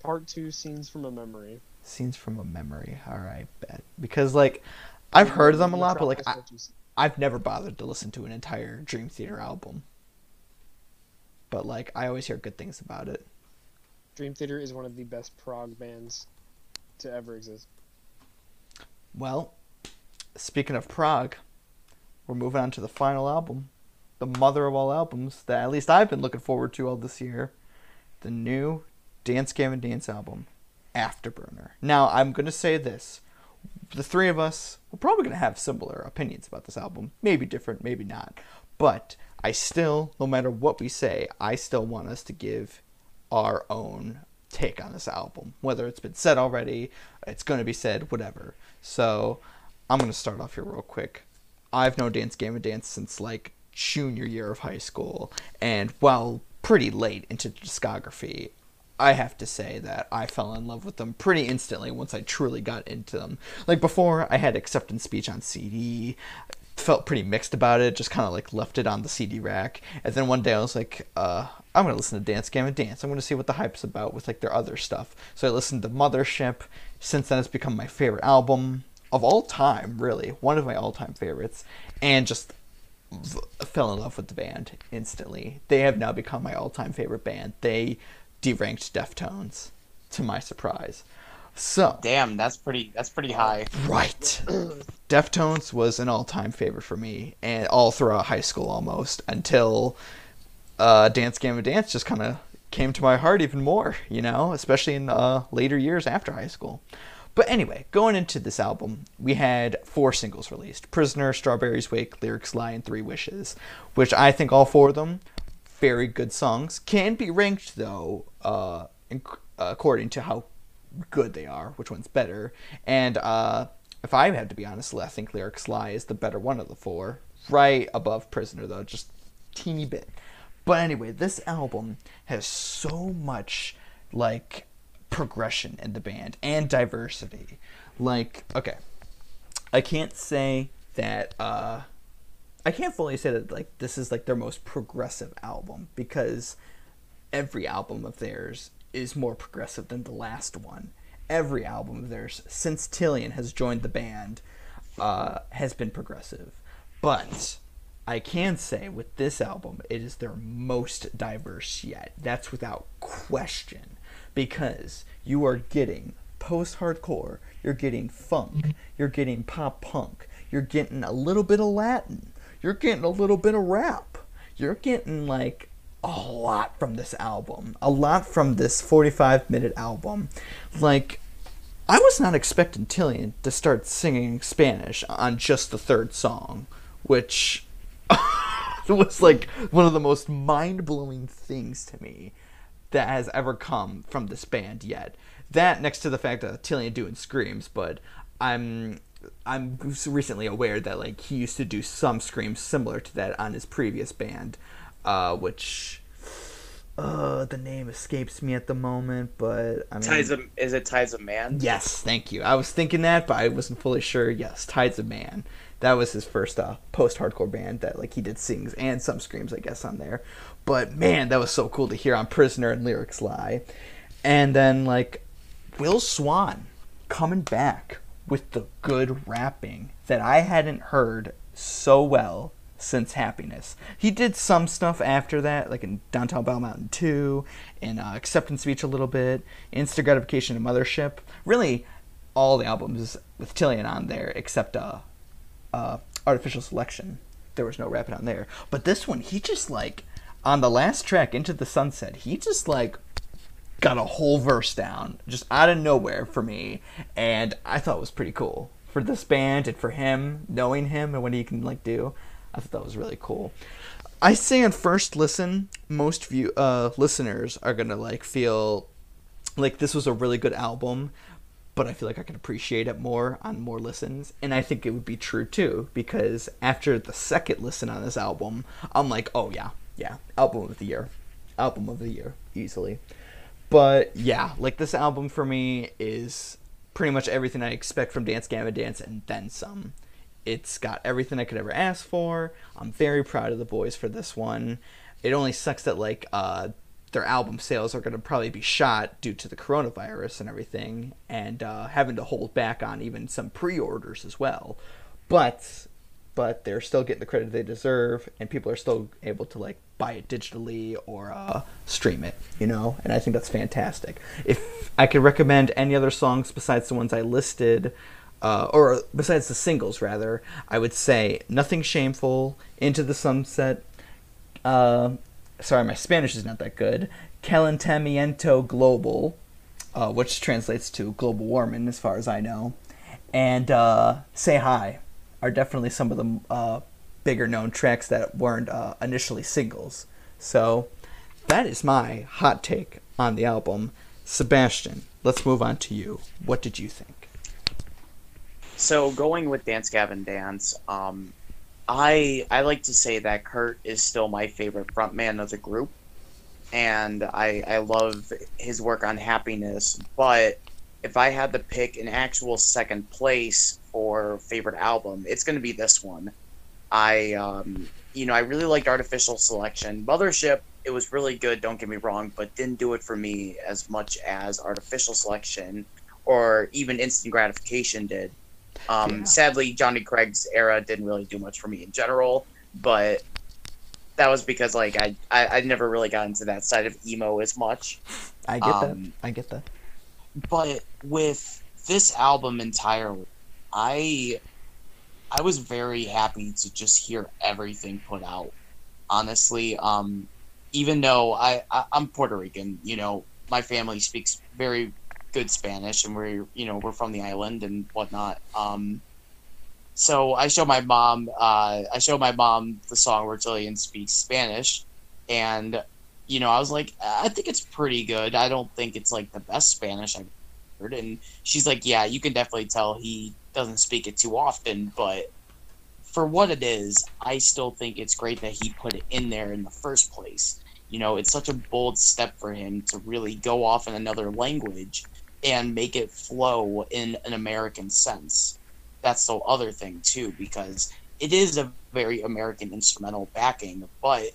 Part 2, Scenes from a Memory. Scenes from a Memory. Alright, bet. Because, like, I've heard of them a lot, but, like, I've never bothered to listen to an entire Dream Theater album. But, like, I always hear good things about it. Dream Theater is one of the best prog bands to ever exist. Well, speaking of prog, we're moving on to the final album, the mother of all albums that at least I've been looking forward to all this year, the new Dance Gavin Dance album, Afterburner. Now, I'm going to say this. The three of us are probably going to have similar opinions about this album. Maybe different, maybe not. But I still, no matter what we say, I still want us to give our own take on this album, whether it's been said already, it's going to be said, whatever. So I'm going to start off here real quick. I've known Dance Gavin Dance since like junior year of high school, and while pretty late into discography, I have to say that I fell in love with them pretty instantly once I truly got into them. Like before, I had Acceptance Speech on CD, felt pretty mixed about it, just kind of like left it on the CD rack, and then one day I was like, I'm going to listen to Dance Gavin Dance. I'm going to see what the hype's about with like their other stuff. So I listened to Mothership. Since then, it's become my favorite album of all time, really. One of my all-time favorites. And just fell in love with the band instantly. They have now become my all-time favorite band. They deranked Deftones, to my surprise. So damn, that's pretty high. Right. Deftones was an all-time favorite for me, and all throughout high school almost, until... Dance Gavin Dance just kind of came to my heart even more, you know, especially in later years after high school. But anyway, going into this album, we had 4 singles released: Prisoner, Strawberry's Wake, Lyrics Lie, and 3 Wishes, which I think all 4 of them very good songs. Can be ranked though according to how good they are, which one's better. And if I had to be honest, I think Lyrics Lie is the better one of the 4, right above Prisoner though, just teeny bit. But anyway, this album has so much, like, progression in the band and diversity. Like, okay, I can't fully say that, like, this is, like, their most progressive album, because every album of theirs is more progressive than the last one. Every album of theirs, since Tillian has joined the band, has been progressive. But... I can say with this album, it is their most diverse yet. That's without question, because you are getting post-hardcore, you're getting funk, you're getting pop-punk, you're getting a little bit of Latin, you're getting a little bit of rap, you're getting, like, a lot from this album, a lot from this 45-minute album. Like, I was not expecting Tillian to start singing Spanish on just the 3rd song, which... it was like one of the most mind-blowing things to me that has ever come from this band yet. That, next to the fact that Tillian doing screams, but I'm recently aware that like he used to do some screams similar to that on his previous band, which the name escapes me at the moment, but I mean, is it Tides of Man? Yes, thank you. I was thinking that, but I wasn't fully sure. Yes, Tides of Man. That was his first post-hardcore band that like he did sings and some screams, I guess, on there. But man, that was so cool to hear on Prisoner and Lyrics Lie. And then like Will Swan coming back with the good rapping that I hadn't heard so well since Happiness. He did some stuff after that, like in Downtown Bell Mountain 2, in Acceptance Speech a little bit, Instant Gratification and Mothership. Really, all the albums with Tillian on there, except Artificial Selection. There was no rapping on there. But this one, he just like, on the last track, Into the Sunset, he just like got a whole verse down, just out of nowhere for me, and I thought it was pretty cool. For this band and for him, knowing him and what he can like do, I thought that was really cool. I say on first listen, most listeners are gonna like feel like this was a really good album, but I feel like I can appreciate it more on more listens, and I think it would be true too, because after the second listen on this album, I'm like, oh yeah, album of the year, easily. But yeah, like this album for me is pretty much everything I expect from Dance Gavin Dance and then some. It's got everything I could ever ask for. I'm very proud of the boys for this one. It only sucks that like their album sales are going to probably be shot due to the coronavirus and everything, and having to hold back on even some pre-orders as well. But they're still getting the credit they deserve, and people are still able to like buy it digitally or stream it, you know? And I think that's fantastic. If I could recommend any other songs besides the ones I listed, or besides the singles, rather, I would say Nothing Shameful, Into the Sunset, sorry, my Spanish is not that good, Calentamiento Global, which translates to global warming as far as I know, and Say Hi are definitely some of the bigger known tracks that weren't initially singles. So that is my hot take on the album. Sebastian, let's move on to you. What did you think? So going with Dance Gavin Dance, I like to say that Kurt is still my favorite frontman of the group, and I love his work on Happiness. But if I had to pick an actual second place for favorite album, it's going to be this one. I really liked Artificial Selection. Mothership, it was really good, don't get me wrong, but didn't do it for me as much as Artificial Selection or even Instant Gratification did. Sadly, Johnny Craig's era didn't really do much for me in general, but that was because like I never really got into that side of emo as much. I get that. But with this album entirely, I was very happy to just hear everything put out. Honestly, even though I'm Puerto Rican, you know, my family speaks very good Spanish, and we're from the island and whatnot. So I showed my mom the song where Tillian speaks Spanish, and I was like, I think it's pretty good. I don't think it's like the best Spanish I've heard, and she's like, yeah, you can definitely tell he doesn't speak it too often, but for what it is, I still think it's great that he put it in there in the first place. You know, it's such a bold step for him to really go off in another language and make it flow in an American sense. That's the other thing too, because it is a very American instrumental backing, but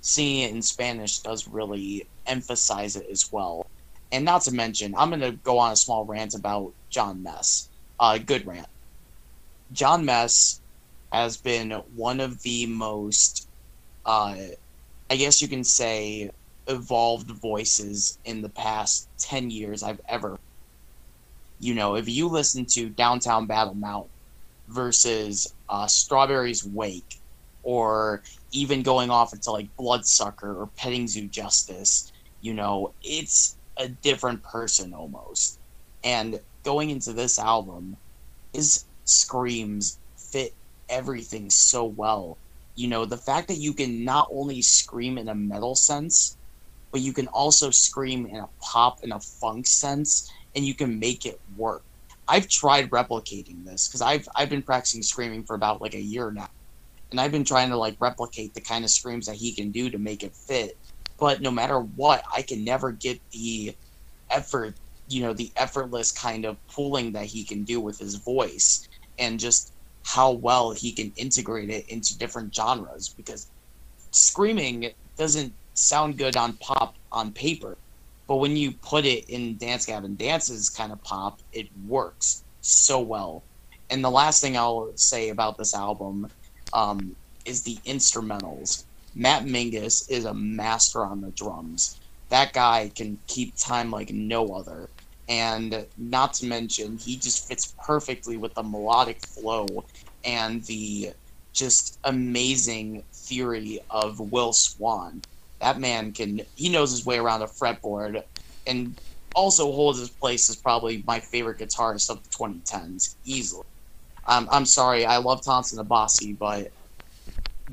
seeing it in Spanish does really emphasize it as well. And not to mention, I'm gonna go on a small rant about John Mess. Good rant. John Mess has been one of the most, I guess you can say, evolved voices in the past 10 years I've ever. You know, if you listen to Downtown Battle Mountain versus Strawberry's Wake, or even going off into like Bloodsucker or Petting Zoo Justice, you know, it's a different person almost. And going into this album, his screams fit everything so well. You know, the fact that you can not only scream in a metal sense, but you can also scream in a pop and a funk sense, and you can make it work. I've tried replicating this, because I've been practicing screaming for about like a year now, and I've been trying to like replicate the kind of screams that he can do to make it fit. But no matter what, I can never get the effort, you know, the effortless kind of pulling that he can do with his voice, and just how well he can integrate it into different genres, because screaming doesn't sound good on pop on paper, But when you put it in Dance Gavin Dance's kind of pop, it works so well. And the last thing I'll say about this album is the instrumentals. Matt Mingus is a master on the drums. That guy can keep time like no other. And not to mention, he just fits perfectly with the melodic flow and the just amazing theory of Will Swan. That man he knows his way around a fretboard, and also holds his place as probably my favorite guitarist of the 2010s, easily. I'm sorry, I love Thompson Abasi, but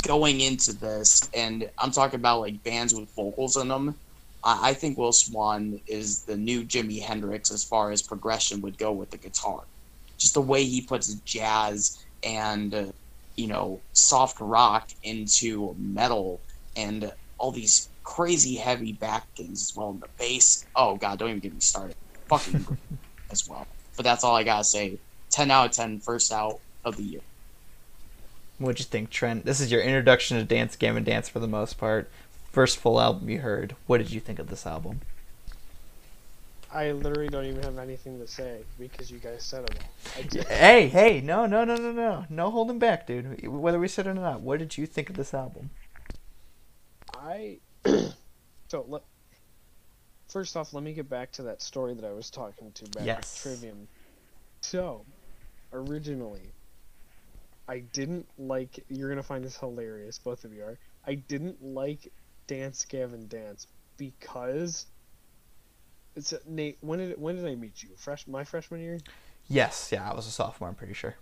going into this, and I'm talking about like bands with vocals in them, I think Will Swan is the new Jimi Hendrix as far as progression would go with the guitar. Just the way he puts jazz and, soft rock into metal and all these crazy heavy backings as well in the bass. Oh, God, don't even get me started. Fucking great as well. But that's all I got to say. 10 out of 10, first out of the year. What'd you think, Trent? This is your introduction to Dance Gavin Dance for the most part. First full album you heard. What did you think of this album? I literally don't even have anything to say because you guys said it all. Hey, no. No holding back, dude. Whether we said it or not, what did you think of this album? First off, let me get back to that story that I was talking to back at Trivium. So, originally, I didn't like... You're going to find this hilarious, both of you are. I didn't like Dance Gavin Dance because... Nate, when did I meet you? My freshman year? Yes, I was a sophomore, I'm pretty sure.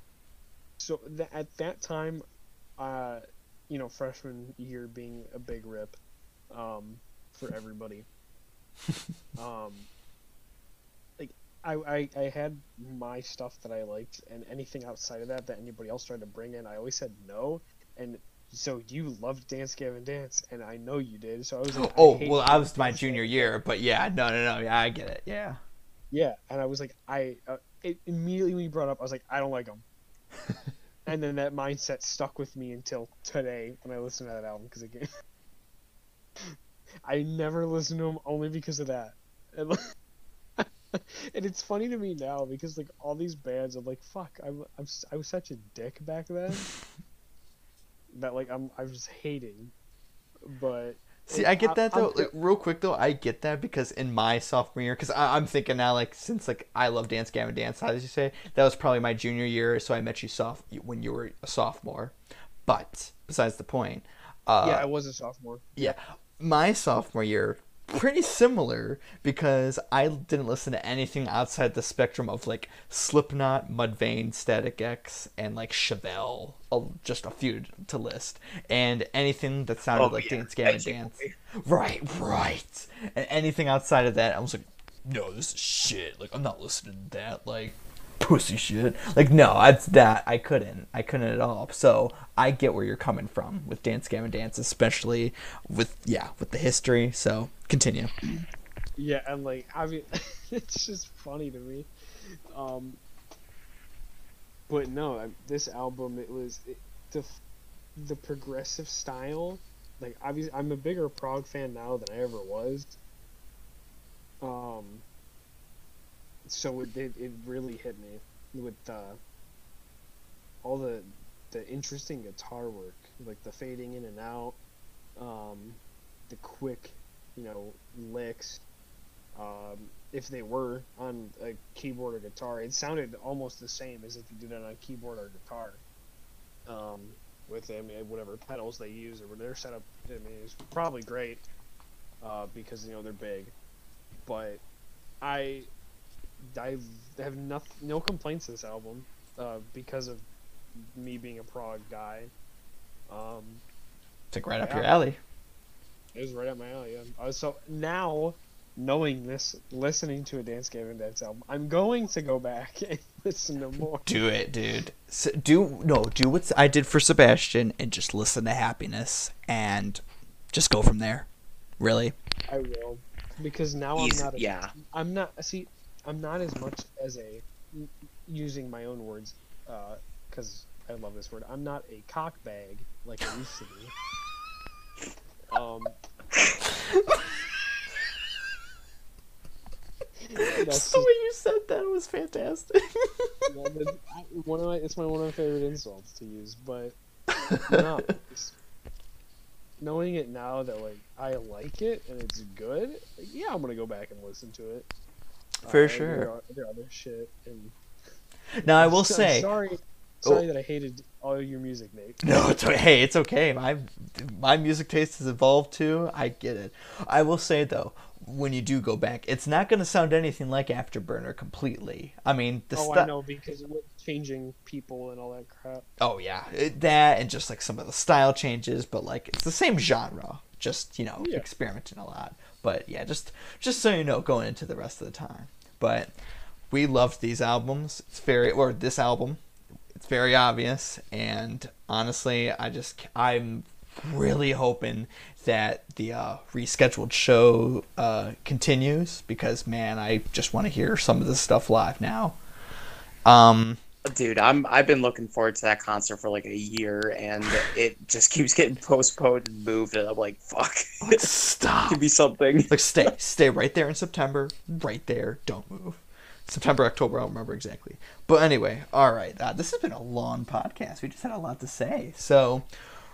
So, at that time, freshman year being a big rip for everybody. I had my stuff that I liked, and anything outside of that anybody else tried to bring in, I always said no. And so you loved Dance Gavin Dance, and I know you did. So I was like, I was my junior year, but yeah, no, yeah, I get it, yeah. Yeah, and I was like, immediately when you brought up, I was like, I don't like them. And then that mindset stuck with me until today when I listened to that album, because again, I never listened to them only because of that. And, like, and it's funny to me now because like all these bands, I'm like, fuck, I was such a dick back then that like I was hating. But see, like, I get that though. Like, real quick though, I get that because in my sophomore year, because I'm thinking now, like since like I love Dance Gavin Dance, how did you say that was probably my junior year? So I met you when you were a sophomore. But besides the point, I was a sophomore. Yeah, my sophomore year pretty similar because I didn't listen to anything outside the spectrum of like Slipknot, Mudvayne, Static X, and like Chevelle, just a few to list, and anything that sounded like Dance Gavin Dance. Right. And anything outside of that, I was like, no, this is shit. Like, I'm not listening to that. Like, pussy shit. Like, no, that's that. I couldn't at all. So I get where you're coming from with Dance Gavin Dance, especially with the history. So continue. Yeah, and like, I mean, it's just funny to me. But no, this album, it was the progressive style. Like, obviously, I'm a bigger prog fan now than I ever was. So it really hit me with all the interesting guitar work, like the fading in and out, the quick, licks. If they were on a keyboard or guitar, it sounded almost the same as if you did it on a keyboard or guitar. With whatever pedals they use or their setup, it's probably great because they're big. But I have no complaints to this album because of me being a prog guy. It's like right up your alley. It was right up my alley. So now, knowing this, listening to a Dance Gavin Dance album, I'm going to go back and listen to more. Do it, dude. So do what I did for Sebastian and just listen to Happiness and just go from there. Really. I will, because now I'm not as much as a, using my own words, because I love this word, I'm not a cockbag like I used to be. Just the way you said that was fantastic. It's my one of my favorite insults to use, but no, knowing it now that like I like it and it's good, like, yeah, I'm gonna go back and listen to it. For sure. Their other shit. And now I will say, sorry that I hated all your music, Nate. No, hey, it's okay. My music taste has evolved too. I get it. I will say though, when you do go back, it's not going to sound anything like Afterburner completely. I mean, the I know, because it was changing people and all that crap. Oh yeah, that and just like some of the style changes, but like it's the same genre, just experimenting a lot. But yeah, just so you know, going into the rest of the time. But we loved these albums. This album. It's very obvious, and honestly, I'm really hoping that the rescheduled show continues, because man, I just want to hear some of this stuff live now. Dude, I've been looking forward to that concert for like a year, and it just keeps getting postponed and moved, and I'm like, fuck, stop. It could be something. Like stay right there in September, right there, don't move. September, October, I don't remember exactly. But anyway, all right. This has been a long podcast. We just had a lot to say. So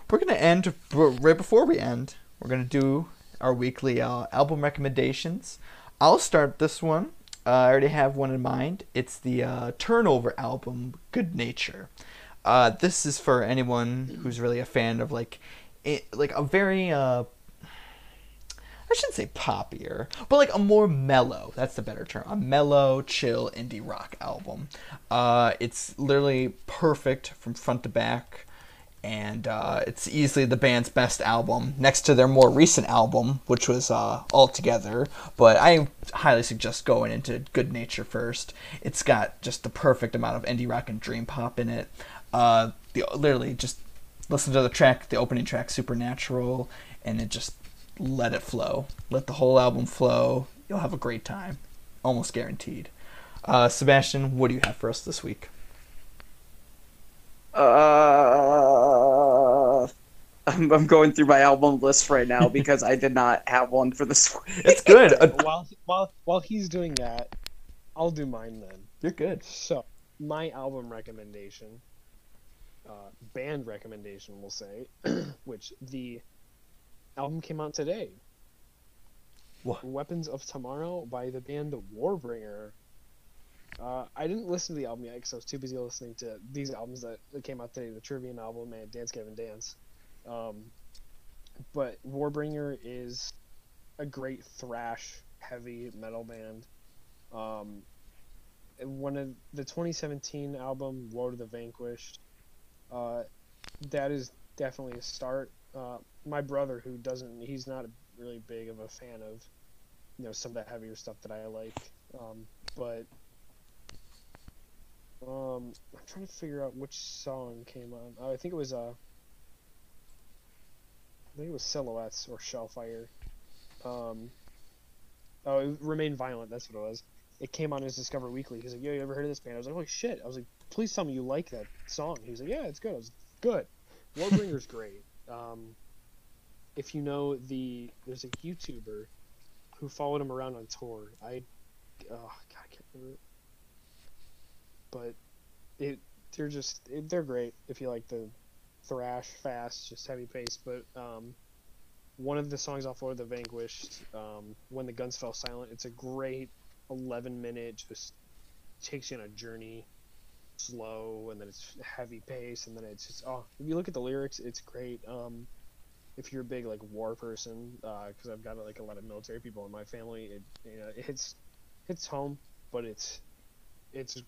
we're going to end, right before we end, we're going to do our weekly album recommendations. I'll start this one. I already have one in mind. It's the Turnover album, Good Nature. This is for anyone who's really a fan of like a very... I shouldn't say poppier, but like a more mellow, that's the better term, a mellow, chill indie rock album. It's literally perfect from front to back, and it's easily the band's best album, next to their more recent album, which was All Together, but I highly suggest going into Good Nature first. It's got just the perfect amount of indie rock and dream pop in it. Literally, just listen to the opening track, Supernatural, and it just... let it flow. Let the whole album flow. You'll have a great time. Almost guaranteed. Sebastian, what do you have for us this week? I'm going through my album list right now because I did not have one for this week. It's good. While he's doing that, I'll do mine then. You're good. So, my album recommendation, band recommendation, we'll say, which the... album came out today. What? Weapons of Tomorrow by the band Warbringer. I didn't listen to the album yet because I was too busy listening to these albums that came out today, the Trivium album and Dance Gavin Dance. But Warbringer is a great thrash heavy metal band. One of the 2017 album, Woe to the Vanquished, that is definitely a start. My brother, who he's not really big of a fan of, some of that heavier stuff that I like. But I'm trying to figure out which song came on. Oh, I think it was Silhouettes or Shellfire. Remain Violent. That's what it was. It came on his Discover Weekly. He's like, "Yo, you ever heard of this band?" I was like, "Holy shit!" I was like, "Please tell me you like that song." He was like, "Yeah, it's good." I was like, "Good." Warbringer's great. If you know there's a YouTuber who followed him around on tour. I can't remember. But they're great if you like the thrash, fast, just heavy pace. But one of the songs off of the Vanquished, When the Guns Fell Silent, it's a great 11-minute, just takes you on a journey. Slow, and then it's heavy pace, and then it's just if you look at the lyrics, it's great. If you're a big like war person, because I've got like a lot of military people in my family, it hits home, but it's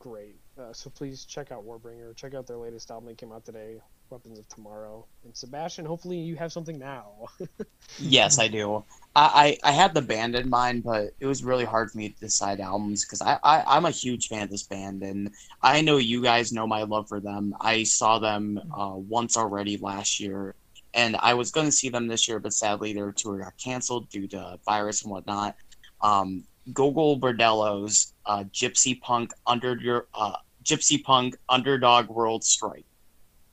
great. So please check out Warbringer. Check out their latest album that came out today, Weapons of Tomorrow. And Sebastian, hopefully you have something now. Yes, I do. I had the band in mind, but it was really hard for me to decide albums because I'm a huge fan of this band, and I know you guys know my love for them. I saw them once already last year, and I was going to see them this year, but sadly their tour got canceled due to virus and whatnot. Gogol Bordello's Gypsy Punk Underdog World Strike.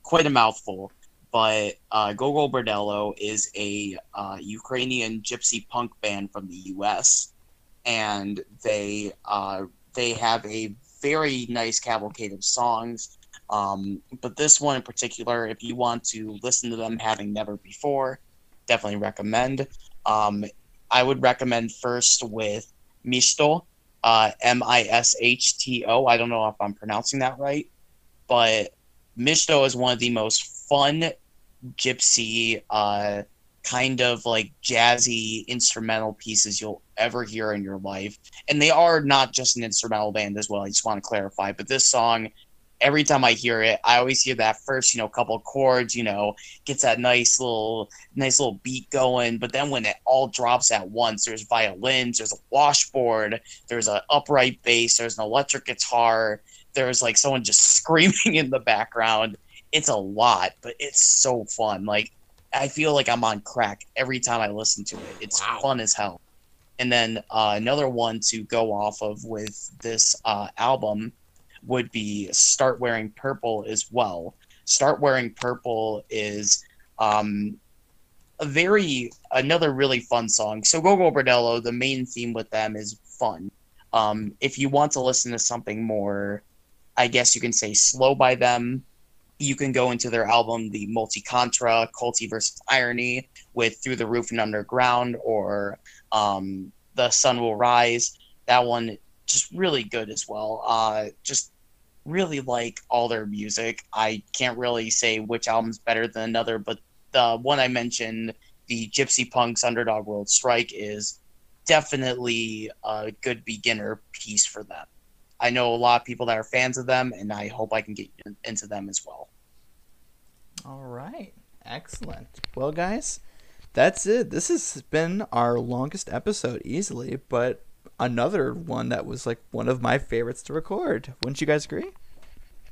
Quite a mouthful, but Gogol Bordello is a Ukrainian gypsy punk band from the U.S. and they have a very nice cavalcade of songs. But this one in particular, if you want to listen to them having never before, definitely recommend. I would recommend first with Mishto, M-I-S-H-T-O. I don't know if I'm pronouncing that right, but Mishto is one of the most fun gypsy, kind of like jazzy instrumental pieces you'll ever hear in your life. And they are not just an instrumental band as well, I just want to clarify. But this song, every time I hear it, I always hear that first, couple of chords, gets that nice little beat going. But then when it all drops at once, there's violins, there's a washboard, there's an upright bass, there's an electric guitar, there's like someone just screaming in the background. It's a lot, but it's so fun. Like, I feel like I'm on crack every time I listen to it. It's fun as hell. And then another one to go off of with this album would be Start Wearing Purple as well. Start Wearing Purple is another really fun song. So Go Go Bordello, the main theme with them is fun. If you want to listen to something more, I guess you can say slow by them, you can go into their album, the Multicontra, Culty vs. Irony, with Through the Roof and Underground, or The Sun Will Rise. That one, just really good as well. Just really like all their music. I can't really say which album's better than another, but the one I mentioned, the Gypsy Punks Underdog World Strike, is definitely a good beginner piece for them. I know a lot of people that are fans of them, and I hope I can get into them as well. All right. Excellent. Well, guys, that's it. This has been our longest episode easily, but another one that was like one of my favorites to record. Wouldn't you guys agree?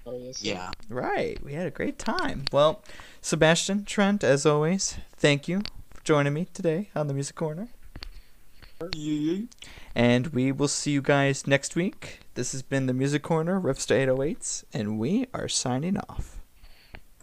Oh, yes. Yeah. Right. We had a great time. Well, Sebastian, Trent, as always, thank you for joining me today on the Music Corner. And we will see you guys next week. This has been the Music Corner, Riffs to 808s, and we are signing off.